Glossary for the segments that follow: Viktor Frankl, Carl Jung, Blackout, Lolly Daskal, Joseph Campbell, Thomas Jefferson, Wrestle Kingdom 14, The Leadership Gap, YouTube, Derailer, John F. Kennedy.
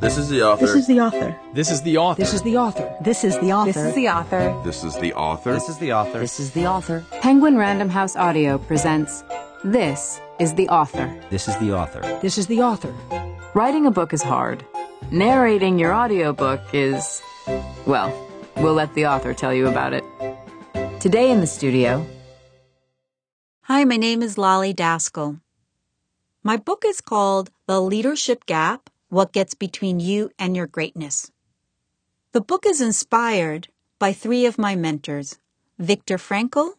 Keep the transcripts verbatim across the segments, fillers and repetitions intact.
This is the author. This is the author. This is the author. This is the author. This is the author. This is the author. This is the author. This is the author. This is the author. Penguin Random House Audio presents This is the Author. This is the author. This is the author. Writing a book is hard. Narrating your audiobook is, well, we'll let the author tell you about it. Today in the studio. Hi, my name is Lolly Daskal. My book is called The Leadership Gap: What Gets Between You and Your Greatness. The book is inspired by three of my mentors, Viktor Frankl,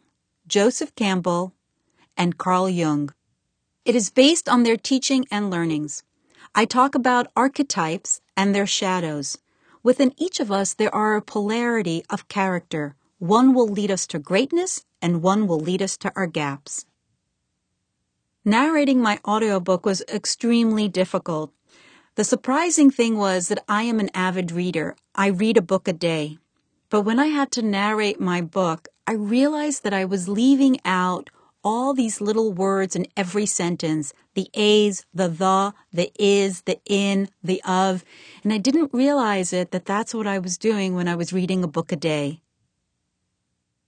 Joseph Campbell, and Carl Jung. It is based on their teaching and learnings. I talk about archetypes and their shadows. Within each of us, there are a polarity of character. One will lead us to greatness, and one will lead us to our gaps. Narrating my audiobook was extremely difficult. The surprising thing was that I am an avid reader. I read a book a day. But when I had to narrate my book, I realized that I was leaving out all these little words in every sentence, the A's, the the, the is, the in, the of, and I didn't realize it that that's what I was doing when I was reading a book a day.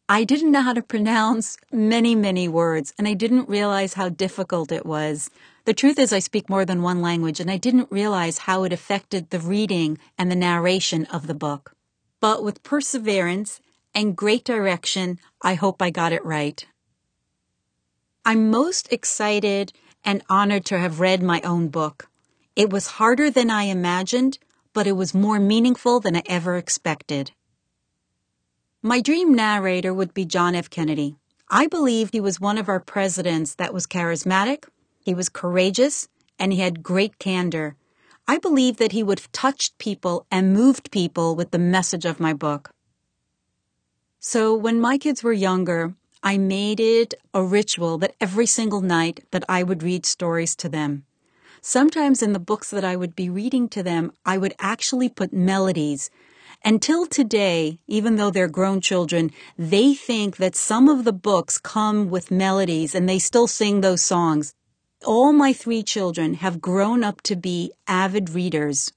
I didn't know how to pronounce many, many words, and I didn't realize how difficult it was. The truth is I speak more than one language, and I didn't realize how it affected the reading and the narration of the book. But with perseverance and great direction, I hope I got it right. I'm most excited and honored to have read my own book. It was harder than I imagined, but it was more meaningful than I ever expected. My dream narrator would be John F. Kennedy. I believe he was one of our presidents that was charismatic, he was courageous, and he had great candor. I believe that he would have touched people and moved people with the message of my book. So when my kids were younger, I made it a ritual that every single night that I would read stories to them. Sometimes in the books that I would be reading to them, I would actually put melodies. Until today, even though they're grown children, they think that some of the books come with melodies and they still sing those songs. All my three children have grown up to be avid readers.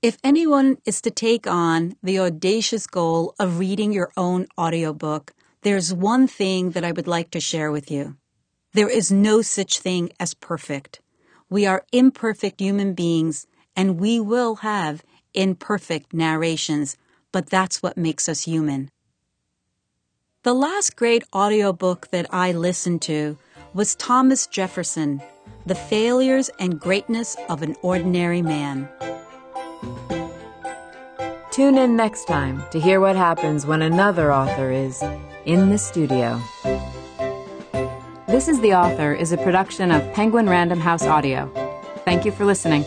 If anyone is to take on the audacious goal of reading your own audiobook, there's one thing that I would like to share with you. There is no such thing as perfect. We are imperfect human beings, and we will have imperfect narrations, but that's what makes us human. The last great audiobook that I listened to was Thomas Jefferson, The Failures and Greatness of an Ordinary Man. Tune in next time to hear what happens when another author is in the studio. This is the Author is a production of Penguin Random House Audio. Thank you for listening.